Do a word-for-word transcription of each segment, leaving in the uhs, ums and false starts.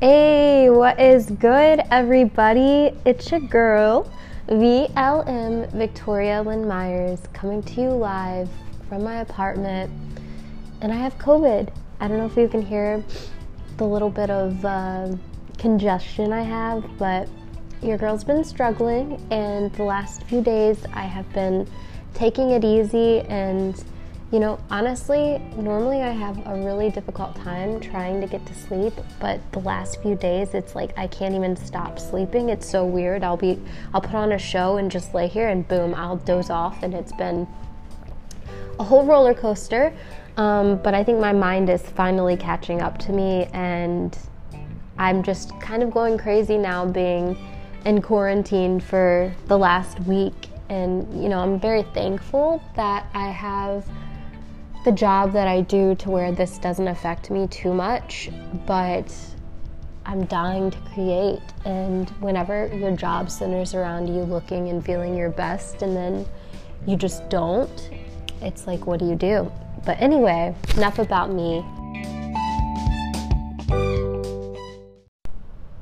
Hey, what is good, everybody? It's your girl, V L M, Victoria Lynn Myers, coming to you live from my apartment. And I have COVID. I don't know if you can hear the little bit of uh, congestion I have, but your girl's been struggling, and the last few days I have been taking it easy. And you know, honestly, normally I have a really difficult time trying to get to sleep, but the last few days it's like I can't even stop sleeping. It's so weird. I'll be, I'll put on a show and just lay here and boom, I'll doze off, and it's been a whole roller coaster. Um, but I think my mind is finally catching up to me, and I'm just kind of going crazy now being in quarantine for the last week. And you know, I'm very thankful that I have the job that I do to where this doesn't affect me too much, but I'm dying to create. And whenever your job centers around you looking and feeling your best, and then you just don't, it's like, what do you do? But anyway, enough about me.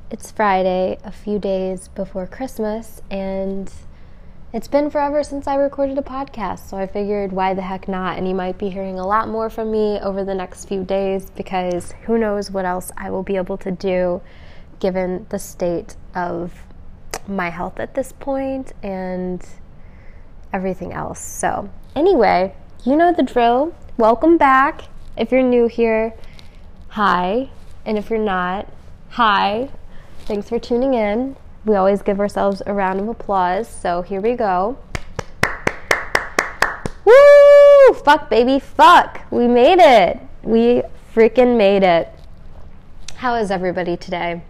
It's Friday, a few days before Christmas, and it's been forever since I recorded a podcast, so I figured why the heck not, and you might be hearing a lot more from me over the next few days, because who knows what else I will be able to do given the state of my health at this point and everything else. So anyway, you know the drill. Welcome back. If you're new here, hi, and if you're not, hi. Thanks for tuning in. We always give ourselves a round of applause, so here we go. Woo! Fuck, baby, fuck! We made it! We freaking made it. How is everybody today?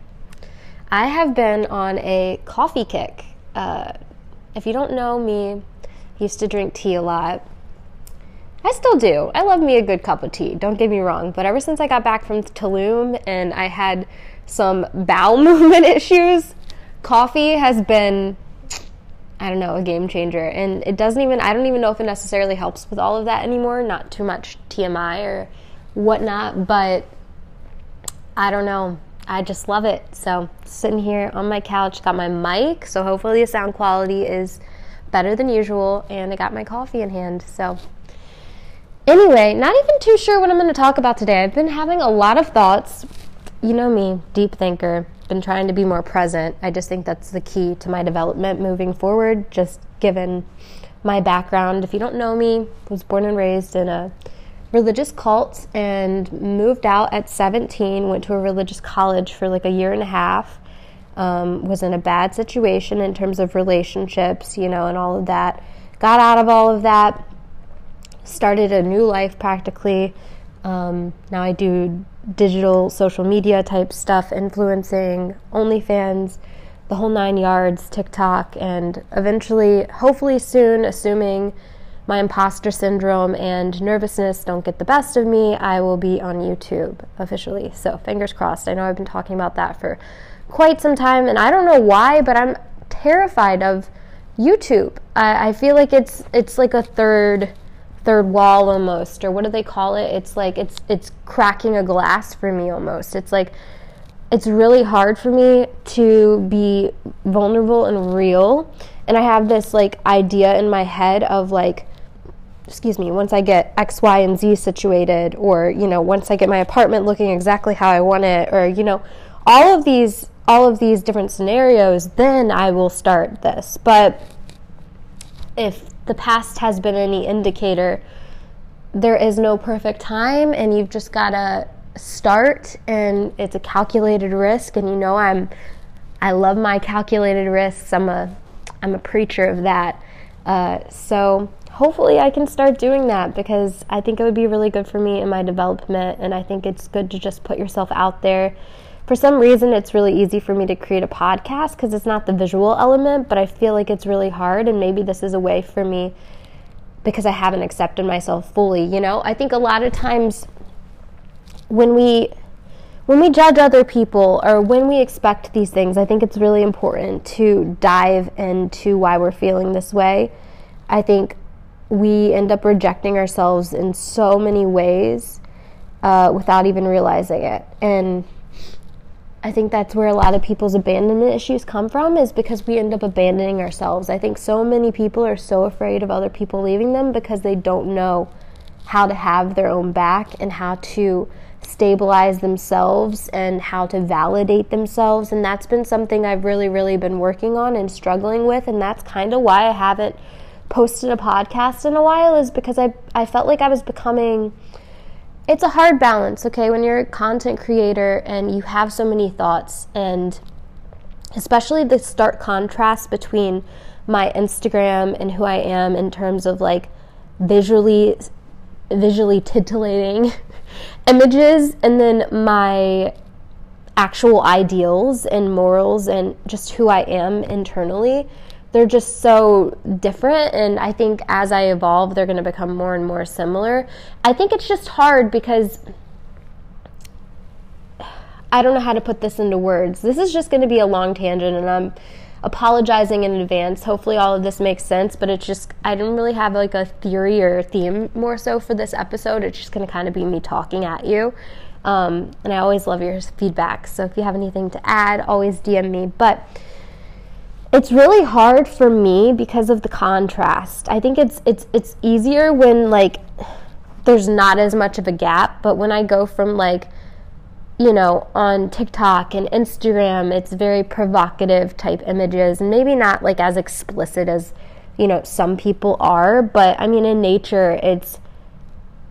I have been on a coffee kick. Uh, if you don't know me, I used to drink tea a lot. I still do. I love me a good cup of tea, don't get me wrong, but ever since I got back from Tulum and I had some bowel movement issues, coffee has been, I don't know, a game changer. And it doesn't even, I don't even know if it necessarily helps with all of that anymore. Not too much T M I or whatnot, but I don't know. I just love it. So sitting here on my couch, got my mic, so hopefully the sound quality is better than usual, and I got my coffee in hand. So anyway, not even too sure what I'm going to talk about today. I've been having a lot of thoughts. You know me, deep thinker. Been trying to be more present. I just think that's the key to my development moving forward, just given my background. If you don't know me, I was born and raised in a religious cult and moved out at seventeen, went to a religious college for like a year and a half, um, was in a bad situation in terms of relationships, you know, and all of that. Got out of all of that, started a new life practically. Um, now I do digital social media type stuff, influencing, OnlyFans, the whole nine yards, TikTok, and eventually, hopefully soon, assuming my imposter syndrome and nervousness don't get the best of me, I will be on YouTube officially. So fingers crossed. I know I've been talking about that for quite some time, and I don't know why, but I'm terrified of YouTube. I, I feel like it's it's like a third... third wall almost, or what do they call it? It's like it's it's cracking a glass for me almost. It's like it's really hard for me to be vulnerable and real. And I have this like idea in my head of like, excuse me, once I get X, Y, and Z situated, or you know, once I get my apartment looking exactly how I want it, or you know, all of these all of these different scenarios, then I will start this. But if the past has been any indicator, there is no perfect time, and you've just gotta start, and it's a calculated risk. And you know, I'm I love my calculated risks. I'm a I'm a preacher of that. Uh, so hopefully I can start doing that, because I think it would be really good for me in my development, and I think it's good to just put yourself out there. For some reason, it's really easy for me to create a podcast because it's not the visual element, but I feel like it's really hard, and maybe this is a way for me because I haven't accepted myself fully, you know? I think a lot of times when we when we judge other people or when we expect these things, I think it's really important to dive into why we're feeling this way. I think we end up rejecting ourselves in so many ways uh, without even realizing it, and I think that's where a lot of people's abandonment issues come from, is because we end up abandoning ourselves. I think so many people are so afraid of other people leaving them because they don't know how to have their own back and how to stabilize themselves and how to validate themselves. And that's been something I've really, really been working on and struggling with. And that's kind of why I haven't posted a podcast in a while, is because I, I felt like I was becoming... It's a hard balance, okay, when you're a content creator and you have so many thoughts, and especially the stark contrast between my Instagram and who I am in terms of like visually visually titillating images, and then my actual ideals and morals and just who I am internally. They're just so different, and I think as I evolve, they're going to become more and more similar. I think it's just hard because I don't know how to put this into words. This is just going to be a long tangent, and I'm apologizing in advance. Hopefully all of this makes sense, but it's just, I don't really have like a theory or theme more so for this episode. It's just going to kind of be me talking at you, um, and I always love your feedback, so if you have anything to add, always D M me, but... It's really hard for me because of the contrast. I think it's it's it's easier when like there's not as much of a gap, but when I go from like, you know, on TikTok and Instagram, it's very provocative type images, and maybe not like as explicit as, you know, some people are, but I mean in nature it's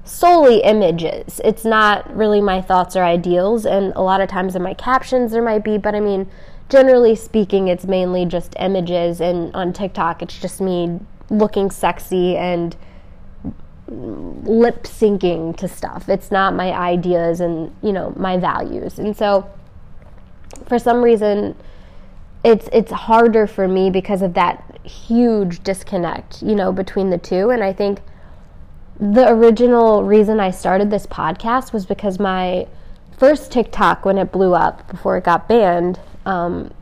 solely images. It's not really my thoughts or ideals, and a lot of times in my captions there might be, but I mean generally speaking, it's mainly just images, and on TikTok, it's just me looking sexy and lip syncing to stuff. It's not my ideas and, you know, my values. And so for some reason, it's it's harder for me because of that huge disconnect, you know, between the two. And I think the original reason I started this podcast was because my first TikTok, when it blew up before it got banned, Um,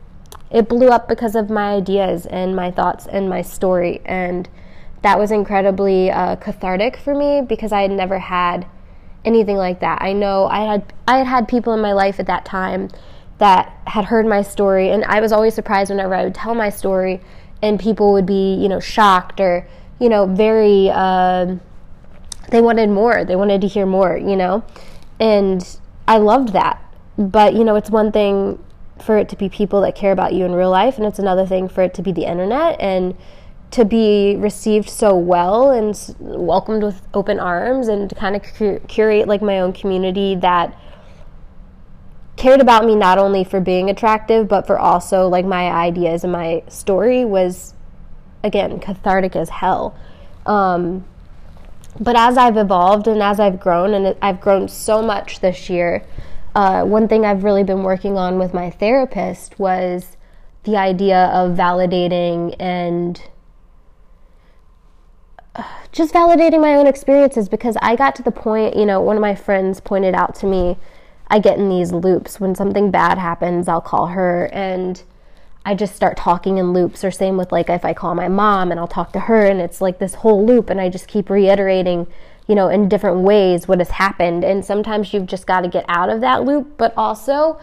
it blew up because of my ideas and my thoughts and my story, and that was incredibly uh, cathartic for me because I had never had anything like that. I know I had I had had people in my life at that time that had heard my story, and I was always surprised whenever I would tell my story, and people would be, you know, shocked or, you know, very uh, they wanted more, they wanted to hear more, you know, and I loved that. But you know, it's one thing for it to be people that care about you in real life, and it's another thing for it to be the internet and to be received so well and welcomed with open arms, and to kind of cur- curate like my own community that cared about me not only for being attractive but for also like my ideas and my story was, again, cathartic as hell. Um, but as I've evolved and as I've grown, and I've grown so much this year, Uh, one thing I've really been working on with my therapist was the idea of validating and just validating my own experiences, because I got to the point, you know, one of my friends pointed out to me, I get in these loops. When something bad happens, I'll call her and I just start talking in loops, or same with like if I call my mom and I'll talk to her, and it's like this whole loop, and I just keep reiterating, you know, in different ways what has happened. And sometimes you've just got to get out of that loop, but also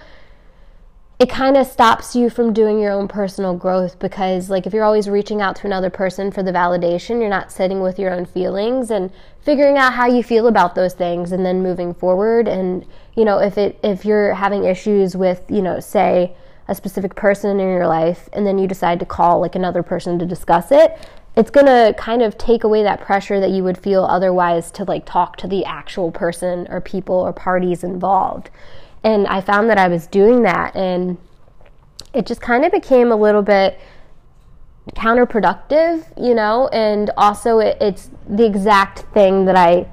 it kind of stops you from doing your own personal growth, because like if you're always reaching out to another person for the validation, you're not sitting with your own feelings and figuring out how you feel about those things and then moving forward. And you know, if it if you're having issues with, you know, say a specific person in your life, and then you decide to call like another person to discuss it, it's going to kind of take away that pressure that you would feel otherwise to like talk to the actual person or people or parties involved. And I found that I was doing that, and it just kind of became a little bit counterproductive, you know, and also it, it's the exact thing that I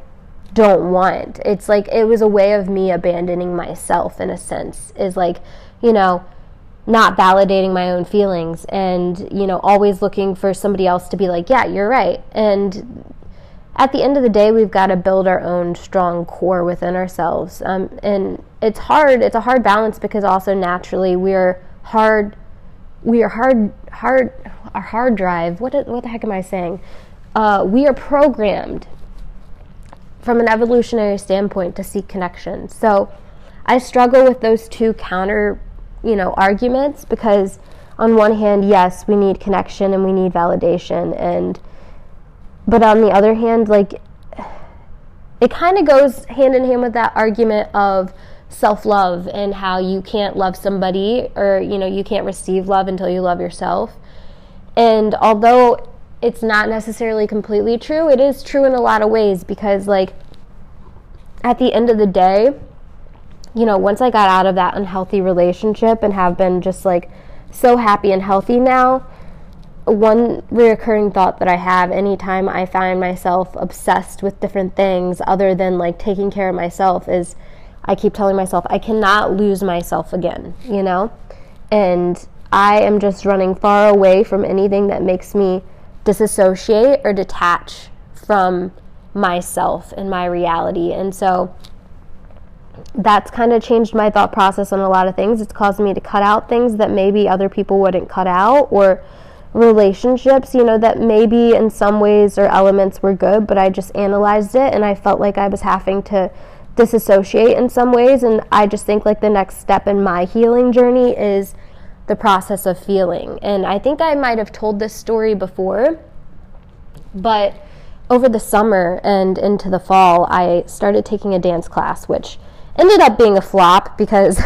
don't want. It's like it was a way of me abandoning myself in a sense, is like, you know, not validating my own feelings and, you know, always looking for somebody else to be like, yeah, you're right. And at the end of the day, we've got to build our own strong core within ourselves. Um, and it's hard. It's a hard balance, because also naturally we're hard. We are hard, hard, our hard drive. What, what the heck am I saying? Uh, we are programmed from an evolutionary standpoint to seek connection. So I struggle with those two counter you know, arguments, because on one hand, yes, we need connection and we need validation, and but on the other hand, like, it kind of goes hand in hand with that argument of self-love and how you can't love somebody, or, you know, you can't receive love until you love yourself. And although it's not necessarily completely true, it is true in a lot of ways, because, like, at the end of the day, you know, once I got out of that unhealthy relationship and have been just, like, so happy and healthy now, one reoccurring thought that I have anytime I find myself obsessed with different things other than, like, taking care of myself is I keep telling myself, I cannot lose myself again, you know? And I am just running far away from anything that makes me disassociate or detach from myself and my reality. And so that's kind of changed my thought process on a lot of things. It's caused me to cut out things that maybe other people wouldn't cut out, or relationships, you know, that maybe in some ways or elements were good, but I just analyzed it and I felt like I was having to disassociate in some ways. And I just think, like, the next step in my healing journey is the process of feeling. And I think I might have told this story before, but over the summer and into the fall, I started taking a dance class, which ended up being a flop, because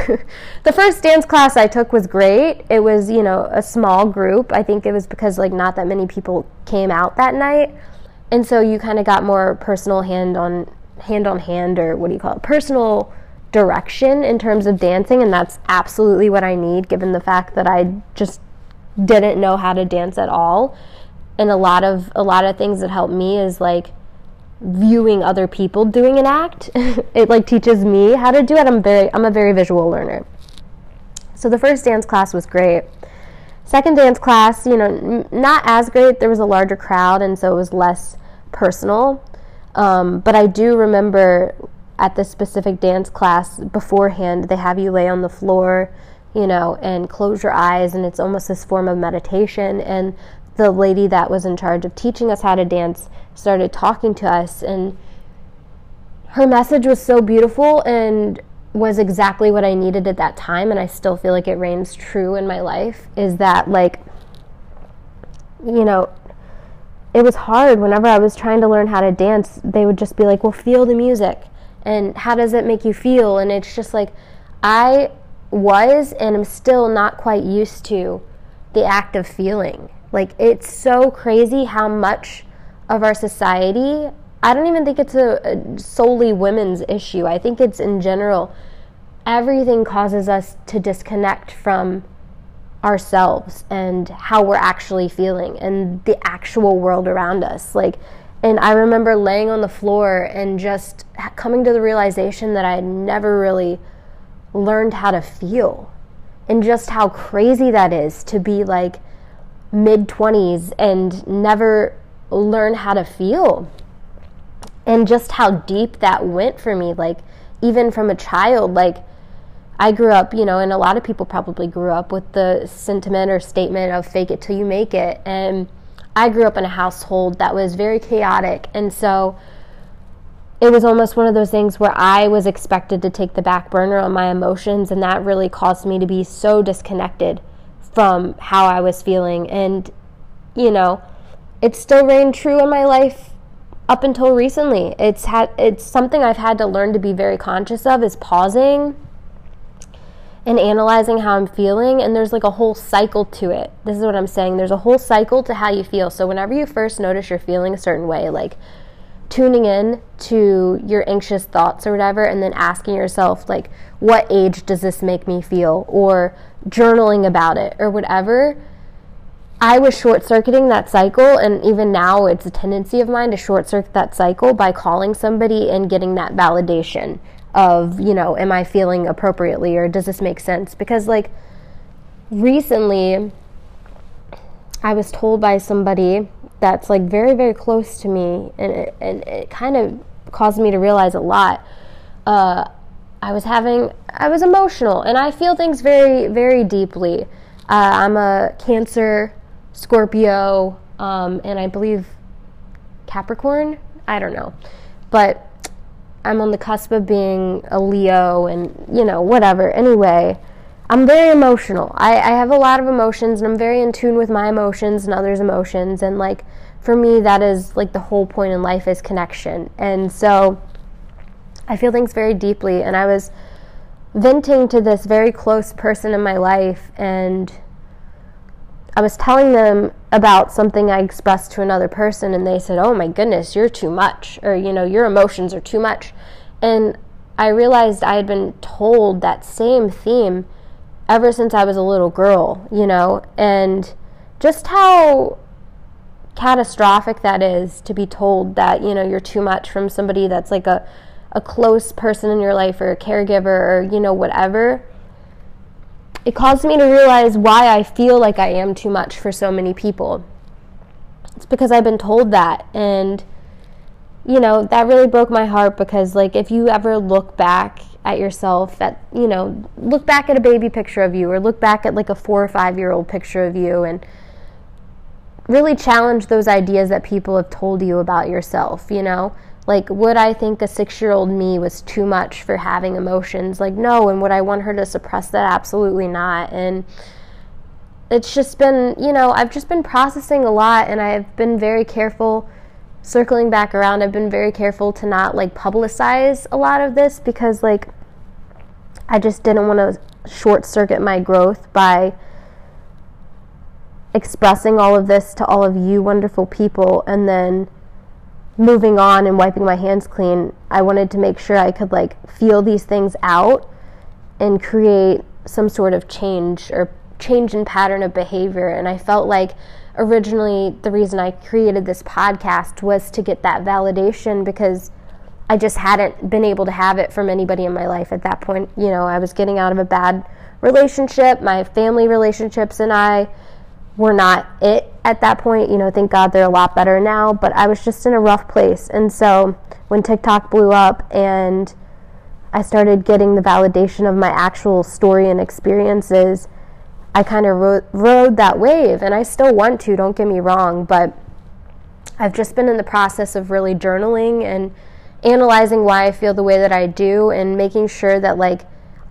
the first dance class I took was great. It was, you know, a small group. I think it was because, like, not that many people came out that night, and so you kind of got more personal hand on hand on hand, or what do you call it, personal direction in terms of dancing, and that's absolutely what I need, given the fact that I just didn't know how to dance at all. And a lot of a lot of things that helped me is, like, viewing other people doing an act. It, like, teaches me how to do it. I'm very I'm a very visual learner. So the first dance class was great. Second dance class, you know, n- not as great. There was a larger crowd, and so it was less personal. Um, but I do remember at this specific dance class beforehand, they have you lay on the floor, you know, and close your eyes, and it's almost this form of meditation. And the lady that was in charge of teaching us how to dance started talking to us, and her message was so beautiful and was exactly what I needed at that time. And I still feel like it reigns true in my life, is that, like, you know, it was hard whenever I was trying to learn how to dance. They would just be like, well, feel the music, and how does it make you feel? And it's just like, I was and am still not quite used to the act of feeling. Like, it's so crazy how much of our society, I don't even think it's a, a solely women's issue. I think it's in general. Everything causes us to disconnect from ourselves and how we're actually feeling and the actual world around us. Like, and I remember laying on the floor and just coming to the realization that I had never really learned how to feel, and just how crazy that is to be, like, mid-twenties and never learn how to feel, and just how deep that went for me. Like, even from a child, like, I grew up, you know, and a lot of people probably grew up with the sentiment or statement of fake it till you make it, and I grew up in a household that was very chaotic, and so it was almost one of those things where I was expected to take the back burner on my emotions, and that really caused me to be so disconnected from how I was feeling. And, you know, it still reigned true in my life up until recently. It's had it's something I've had to learn to be very conscious of, is pausing and analyzing how I'm feeling. And there's, like, a whole cycle to it. This is what I'm saying. There's a whole cycle to how you feel. So whenever you first notice you're feeling a certain way, like, tuning in to your anxious thoughts or whatever, and then asking yourself, like, what age does this make me feel, or journaling about it or whatever. I was short-circuiting that cycle, and even now it's a tendency of mine to short-circuit that cycle by calling somebody and getting that validation of, you know, am I feeling appropriately, or does this make sense? Because, like, recently I was told by somebody that's, like, very, very close to me, and it, and it kind of caused me to realize a lot. Uh, I was having, I was emotional, and I feel things very, very deeply. Uh, I'm a Cancer, Scorpio, um, and I believe Capricorn? I don't know. But I'm on the cusp of being a Leo, and, you know, whatever. Anyway, I'm very emotional. I, I have a lot of emotions, and I'm very in tune with my emotions and others' emotions. And, like, for me, that is, like, the whole point in life is connection. And so I feel things very deeply. And I was venting to this very close person in my life, and I was telling them about something I expressed to another person, and they said, oh my goodness, you're too much, or, you know, your emotions are too much. And I realized I had been told that same theme ever since I was a little girl, you know, and just how catastrophic that is to be told that, you know, you're too much from somebody that's like a, a close person in your life, or a caregiver, or, you know, whatever. It caused me to realize why I feel like I am too much for so many people. It's because I've been told that, and, you know, that really broke my heart, because, like, if you ever look back at yourself, that, you know, look back at a baby picture of you, or look back at, like, a four or five-year-old picture of you, and really challenge those ideas that people have told you about yourself, you know? Like, would I think a six-year-old me was too much for having emotions? Like, no. And would I want her to suppress that? Absolutely not. And it's just been, you know, I've just been processing a lot, and I've been very careful, circling back around, I've been very careful to not, like, publicize a lot of this, because, like, I just didn't want to short-circuit my growth by expressing all of this to all of you wonderful people, and then moving on and wiping my hands clean. I wanted to make sure I could, like, feel these things out and create some sort of change, or change in pattern of behavior. And I felt like originally the reason I created this podcast was to get that validation, because I just hadn't been able to have it from anybody in my life at that point. You know, I was getting out of a bad relationship. My family relationships and I were not it at that point. You know, thank God they're a lot better now, but I was just in a rough place. And so when TikTok blew up and I started getting the validation of my actual story and experiences, I kind of ro- rode that wave, and I still want to, don't get me wrong, but I've just been in the process of really journaling and analyzing why I feel the way that I do, and making sure that, like,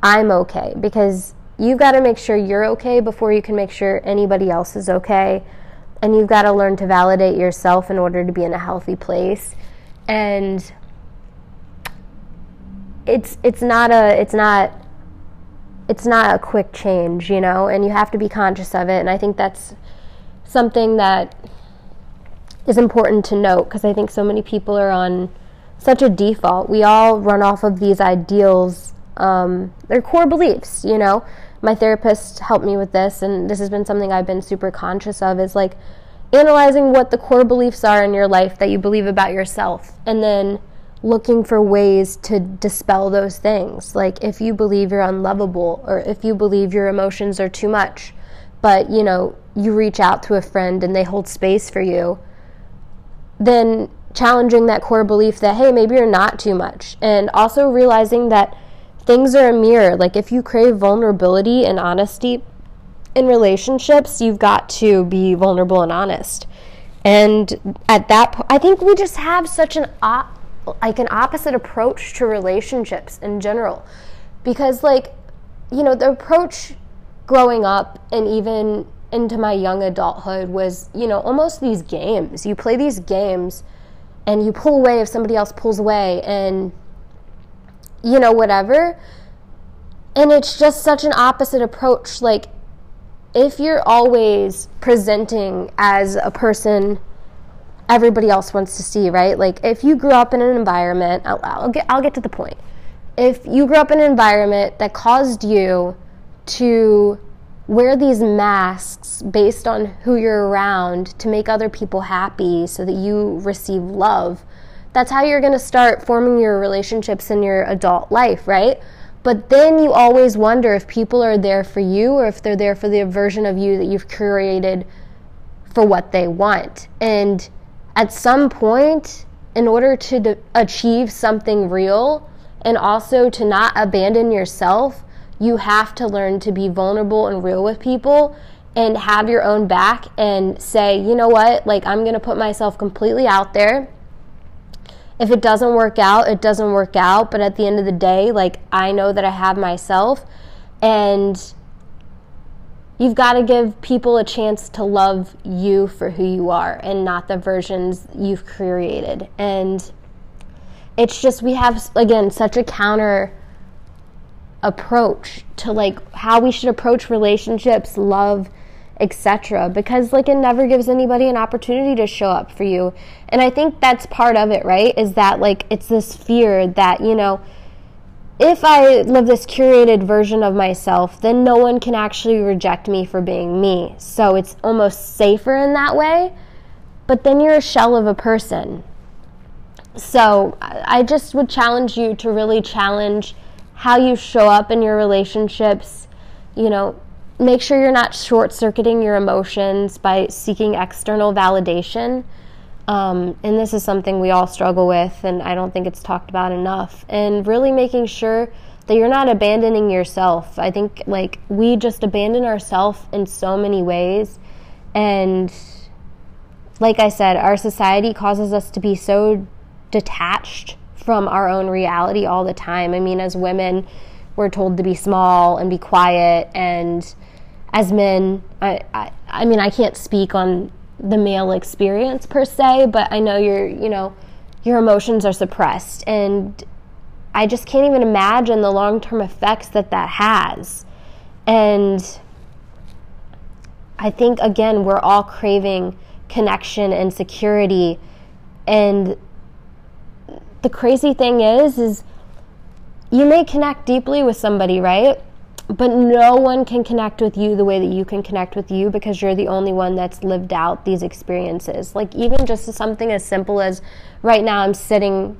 I'm okay, because you've got to make sure you're okay before you can make sure anybody else is okay. And you've got to learn to validate yourself in order to be in a healthy place. And it's it's not a it's not it's not a quick change, you know, and you have to be conscious of it. And I think that's something that is important to note, because I think so many people are on such a default. We all run off of these ideals, um, their core beliefs, you know. My therapist helped me with this, and this has been something I've been super conscious of, is, like, analyzing what the core beliefs are in your life that you believe about yourself, and then looking for ways to dispel those things. Like, if you believe you're unlovable, or if you believe your emotions are too much, but, you know, you reach out to a friend and they hold space for you, then challenging that core belief that, hey, maybe you're not too much. And also realizing that things are a mirror. Like, if you crave vulnerability and honesty in relationships, you've got to be vulnerable and honest. And at that point, I think we just have such an op- like an opposite approach to relationships in general, because, like, you know, the approach growing up and even into my young adulthood was, you know, almost these games. You play these games, and you pull away if somebody else pulls away, and, you know, whatever. And it's just such an opposite approach. Like, if you're always presenting as a person everybody else wants to see, right? Like, if you grew up in an environment, I'll, I'll get I'll get to the point. If you grew up in an environment that caused you to wear these masks based on who you're around to make other people happy so that you receive love, that's how you're going to start forming your relationships in your adult life, right? But then you always wonder if people are there for you, or if they're there for the version of you that you've curated for what they want. And at some point, in order to de- achieve something real, and also to not abandon yourself, you have to learn to be vulnerable and real with people, and have your own back, and say, you know what, like, I'm going to put myself completely out there. If it doesn't work out, it doesn't work out. But at the end of the day, like, I know that I have myself, and You've got to give people a chance to love you for who you are and not the versions you've created. And it's just, we have, again, such a counter approach to, like, how we should approach relationships, love, et cetera. Because, like, it never gives anybody an opportunity to show up for you. And I think that's part of it, right? Is that, like, it's this fear that, you know, if I live this curated version of myself, then no one can actually reject me for being me. So it's almost safer in that way. But then you're a shell of a person. So I just would challenge you to really challenge how you show up in your relationships. You know, make sure you're not short-circuiting your emotions by seeking external validation. Um, and this is something we all struggle with, and I don't think it's talked about enough. And really making sure that you're not abandoning yourself. I think, like, we just abandon ourselves in so many ways. And like I said, our society causes us to be so detached from our own reality all the time. I mean, as women, we're told to be small and be quiet, and as men, I, I, I mean, I can't speak on the male experience per se, but I know your, you know, your emotions are suppressed, and I just can't even imagine the long-term effects that that has. And I think, again, we're all craving connection and security. And the crazy thing is, is you may connect deeply with somebody, right? But no one can connect with you the way that you can connect with you, because you're the only one that's lived out these experiences. Like, even just something as simple as right now I'm sitting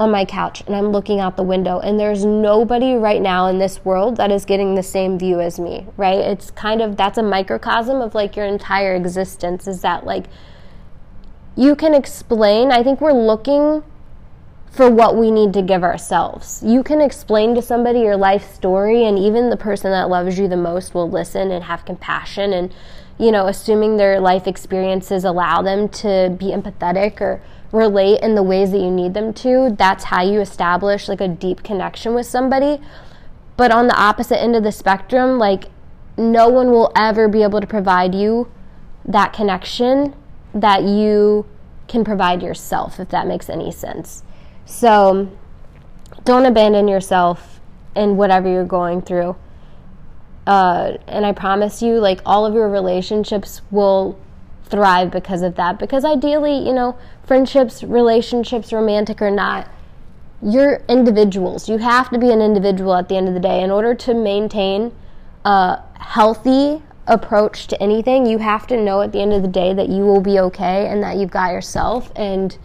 on my couch and I'm looking out the window, and there's nobody right now in this world that is getting the same view as me, right? It's kind of, that's a microcosm of, like, your entire existence, is that, like, you can explain. I think we're looking for what we need to give ourselves. You can explain to somebody your life story, and even the person that loves you the most will listen and have compassion, and, you know, assuming their life experiences allow them to be empathetic or relate in the ways that you need them to. That's how you establish, like, a deep connection with somebody. But on the opposite end of the spectrum, like, no one will ever be able to provide you that connection that you can provide yourself, if that makes any sense. So don't abandon yourself in whatever you're going through. Uh, and I promise you, like, all of your relationships will thrive because of that. Because ideally, you know, friendships, relationships, romantic or not, you're individuals. You have to be an individual at the end of the day. In order to maintain a healthy approach to anything, you have to know at the end of the day that you will be okay and that you've got yourself. And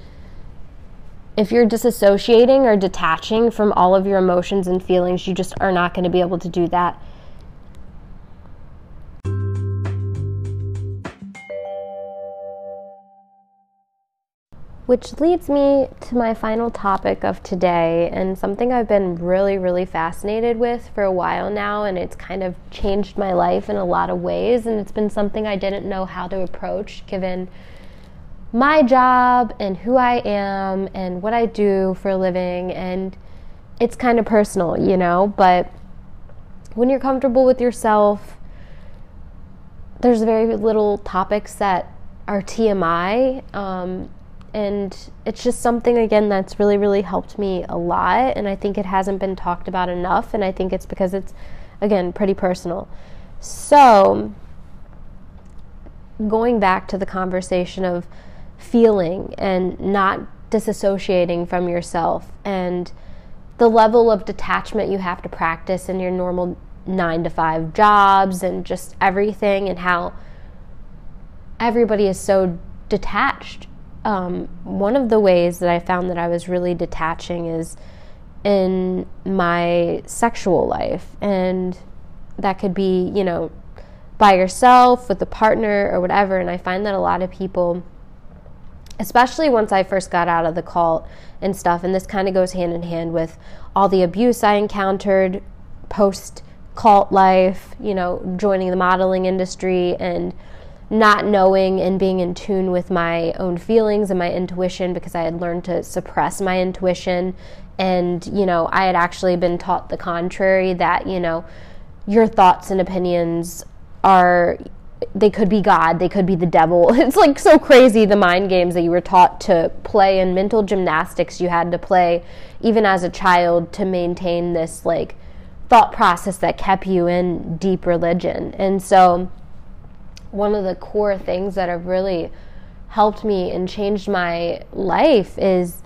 if you're disassociating or detaching from all of your emotions and feelings, you just are not going to be able to do that. Which leads me to my final topic of today, and something I've been really, really fascinated with for a while now, and it's kind of changed my life in a lot of ways, and it's been something I didn't know how to approach given my job and who I am and what I do for a living. And it's kind of personal, you know, but when you're comfortable with yourself, there's very little topics that are T M I, um, and it's just something, again, that's really, really helped me a lot, and I think it hasn't been talked about enough, and I think it's because it's, again, pretty personal. So going back to the conversation of feeling and not disassociating from yourself, and the level of detachment you have to practice in your normal nine to five jobs and just everything, and how everybody is so detached. Um, one of the ways that I found that I was really detaching is in my sexual life, and that could be, you know, by yourself, with a partner or whatever. And I find that a lot of people, especially once I first got out of the cult and stuff, and this kind of goes hand in hand with all the abuse I encountered post-cult life, you know, joining the modeling industry and not knowing and being in tune with my own feelings and my intuition, because I had learned to suppress my intuition. And, you know, I had actually been taught the contrary, that, you know, your thoughts and opinions are, they could be God, they could be the devil. It's like so crazy, the mind games that you were taught to play and mental gymnastics you had to play even as a child to maintain this like thought process that kept you in deep religion. And so one of the core things that have really helped me and changed my life is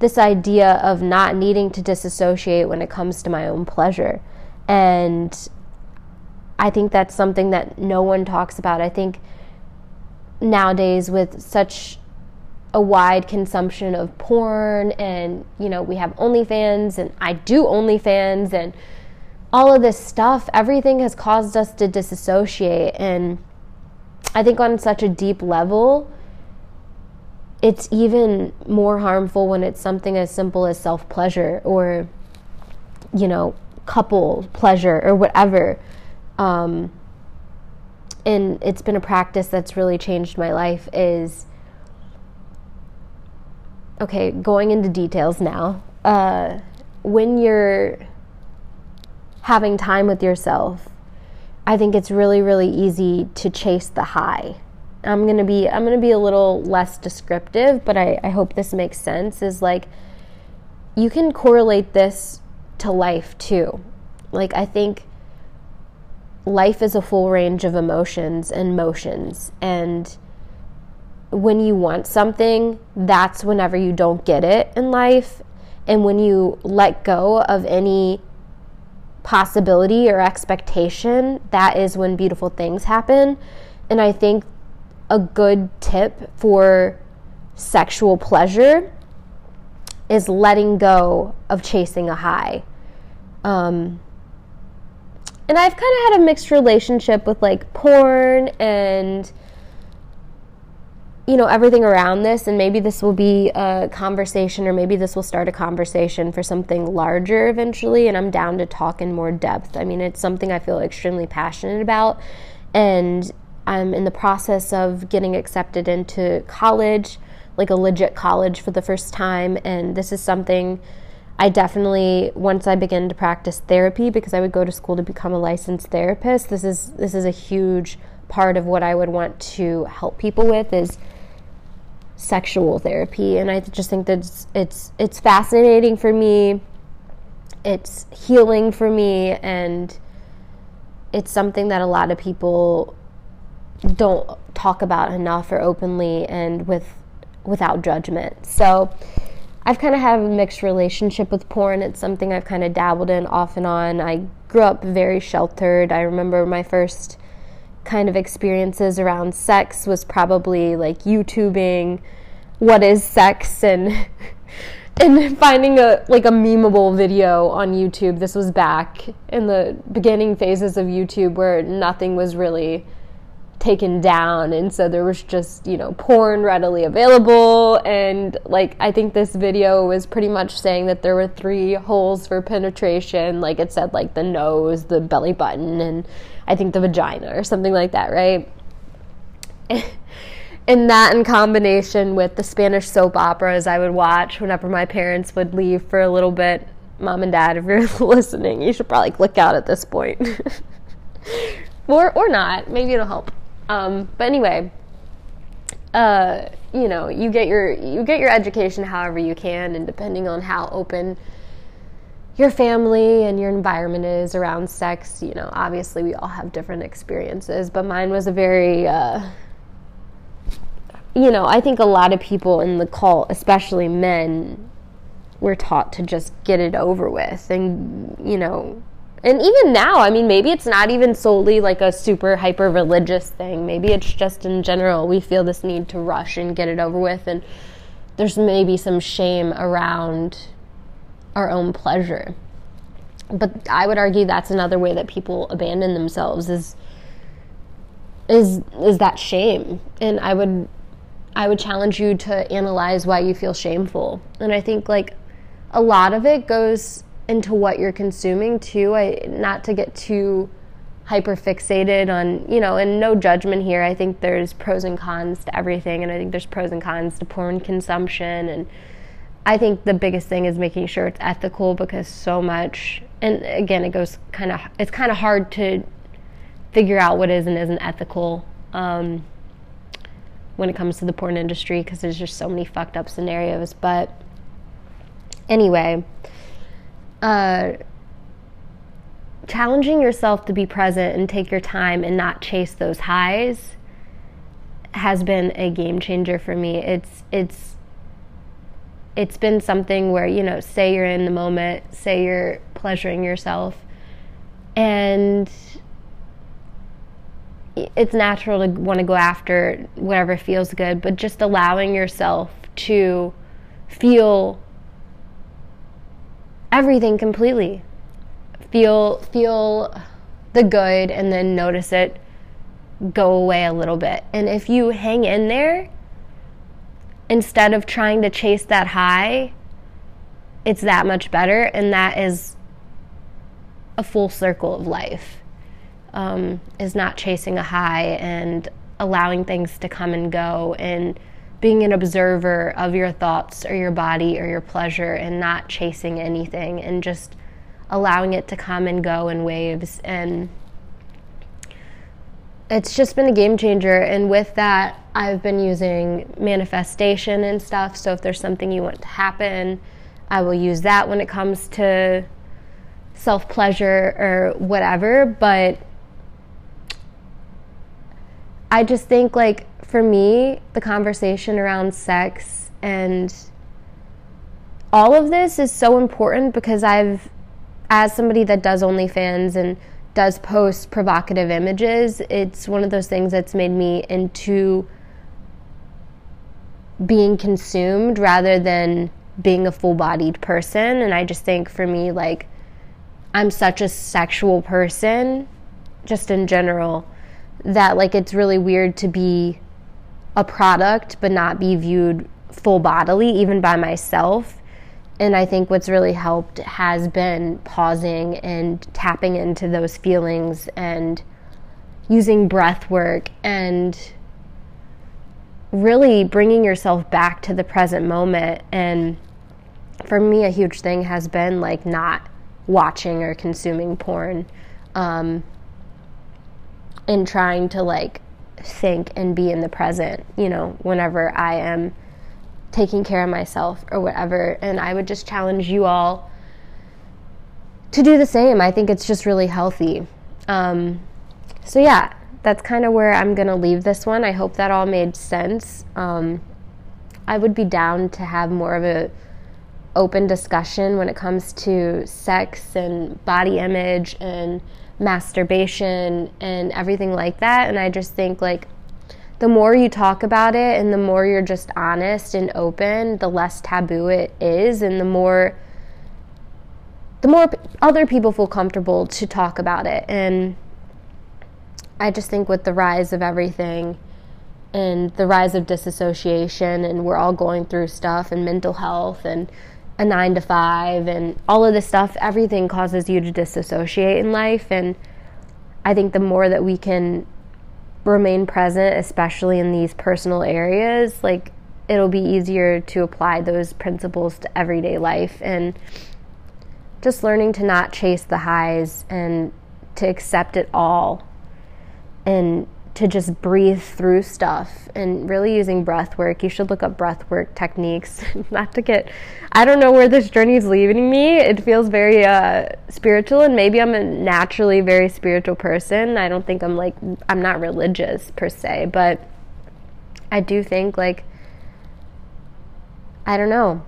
this idea of not needing to disassociate when it comes to my own pleasure. And I think that's something that no one talks about. I think nowadays with such a wide consumption of porn and, you know, we have OnlyFans and I do OnlyFans and all of this stuff, everything has caused us to disassociate. And I think on such a deep level, it's even more harmful when it's something as simple as self-pleasure or, you know, couple pleasure or whatever. Um, and it's been a practice that's really changed my life is, okay, going into details now. Uh, when you're having time with yourself, I think it's really, really easy to chase the high. I'm going to be, I'm going to be a little less descriptive, but I, I hope this makes sense, is like, you can correlate this to life too. Like, I think life is a full range of emotions and motions, and when you want something, that's whenever you don't get it in life. And when you let go of any possibility or expectation, that is when beautiful things happen. And I think a good tip for sexual pleasure is letting go of chasing a high. Um, and I've kind of had a mixed relationship with like porn and, you know, everything around this. And maybe this will be a conversation, or maybe this will start a conversation for something larger eventually. And I'm down to talk in more depth. I mean, it's something I feel extremely passionate about. And I'm in the process of getting accepted into college, like a legit college for the first time. And this is something I definitely, once I begin to practice therapy, because I would go to school to become a licensed therapist, this is this is a huge part of what I would want to help people with is sexual therapy. And I just think that it's it's, it's fascinating for me. It's healing for me. And it's something that a lot of people don't talk about enough or openly and with without judgment. So I've kind of had a mixed relationship with porn. It's something I've kind of dabbled in off and on. I grew up very sheltered. I remember my first kind of experiences around sex was probably like YouTubing what is sex and and finding a like a memeable video on YouTube. This was back in the beginning phases of YouTube where nothing was really taken down, and so there was just, you know, porn readily available. And like, I think this video was pretty much saying that there were three holes for penetration. Like, it said like the nose, the belly button, and I think the vagina or something like that, right? And that in combination with the Spanish soap operas I would watch whenever my parents would leave for a little bit. Mom and Dad, if you're listening, you should probably click out at this point. or or not, maybe it'll help. Um, but anyway, uh, you know, you get your, you get your education however you can, and depending on how open your family and your environment is around sex, you know, obviously we all have different experiences, but mine was a very, uh, you know, I think a lot of people in the cult, especially men, were taught to just get it over with and, you know. And even now, I mean, maybe it's not even solely like a super hyper-religious thing. Maybe it's just in general we feel this need to rush and get it over with. And there's maybe some shame around our own pleasure. But I would argue that's another way that people abandon themselves is is is that shame. And I would I would challenge you to analyze why you feel shameful. And I think like a lot of it goes into what you're consuming too. I, not to get too hyper fixated on, you know, and no judgment here. I think there's pros and cons to everything, and I think there's pros and cons to porn consumption. And I think the biggest thing is making sure it's ethical, because so much, and again, it goes kind of, it's kind of hard to figure out what is and isn't ethical um, when it comes to the porn industry, because there's just so many fucked up scenarios. But anyway, uh, challenging yourself to be present and take your time and not chase those highs has been a game changer for me. It's it's it's been something where, you know, say you're in the moment, say you're pleasuring yourself, and it's natural to want to go after whatever feels good, but just allowing yourself to feel everything completely. Feel feel the good and then notice it go away a little bit. And if you hang in there, instead of trying to chase that high, it's that much better, and that is a full circle of life. Um, is not chasing a high and allowing things to come and go and being an observer of your thoughts or your body or your pleasure and not chasing anything and just allowing it to come and go in waves. And it's just been a game changer. And with that, I've been using manifestation and stuff. So if there's something you want to happen, I will use that when it comes to self-pleasure or whatever. But I just think, like, for me, the conversation around sex and all of this is so important, because I've, as somebody that does OnlyFans and does post provocative images, it's one of those things that's made me into being consumed rather than being a full-bodied person. And I just think, for me, like, I'm such a sexual person, just in general, that, like, it's really weird to be a product but not be viewed full bodily, even by myself. And I think what's really helped has been pausing and tapping into those feelings and using breath work and really bringing yourself back to the present moment. And for me, a huge thing has been, like, not watching or consuming porn, um, and trying to, like, think and be in the present, you know, whenever I am taking care of myself or whatever. And I would just challenge you all to do the same. I think it's just really healthy. Um, so yeah, that's kind of where I'm going to leave this one. I hope that all made sense. Um, I would be down to have more of a open discussion when it comes to sex and body image and masturbation and everything like that. And I just think, like, the more you talk about it and the more you're just honest and open, the less taboo it is, and the more the more other people feel comfortable to talk about it. And I just think with the rise of everything and the rise of disassociation, and we're all going through stuff, and mental health and a nine to five and all of this stuff, everything causes you to disassociate in life. And I think the more that we can remain present, especially in these personal areas, like, it'll be easier to apply those principles to everyday life. And just learning to not chase the highs and to accept it all and to just breathe through stuff, and really using breath work. You should look up breath work techniques. Not to get, I don't know where this journey is leading me. It feels very uh, spiritual, and maybe I'm a naturally very spiritual person. I don't think I'm like, I'm not religious per se, but I do think, like, I don't know,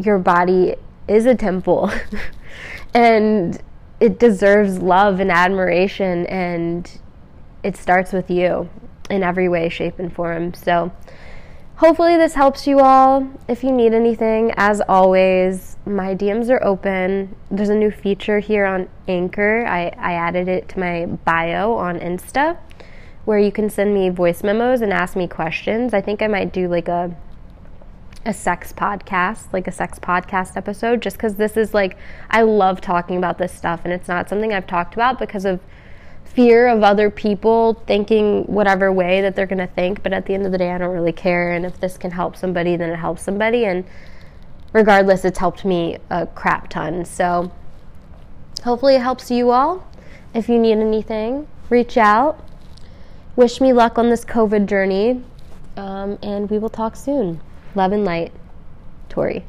your body is a temple and it deserves love and admiration, and it starts with you in every way, shape, and form. So hopefully this helps you all. If you need anything, as always, my D Ms are open. There's a new feature here on Anchor. I, I added it to my bio on Insta, where you can send me voice memos and ask me questions. I think I might do, like, a a sex podcast, like a sex podcast episode, just because this is, like, I love talking about this stuff, and it's not something I've talked about because of fear of other people thinking whatever way that they're going to think. But at the end of the day, I don't really care, and if this can help somebody, then it helps somebody, and regardless, it's helped me a crap ton. So hopefully it helps you all. If you need anything, reach out. Wish me luck on this COVID journey. Um, and we will talk soon. Love and light, Tori.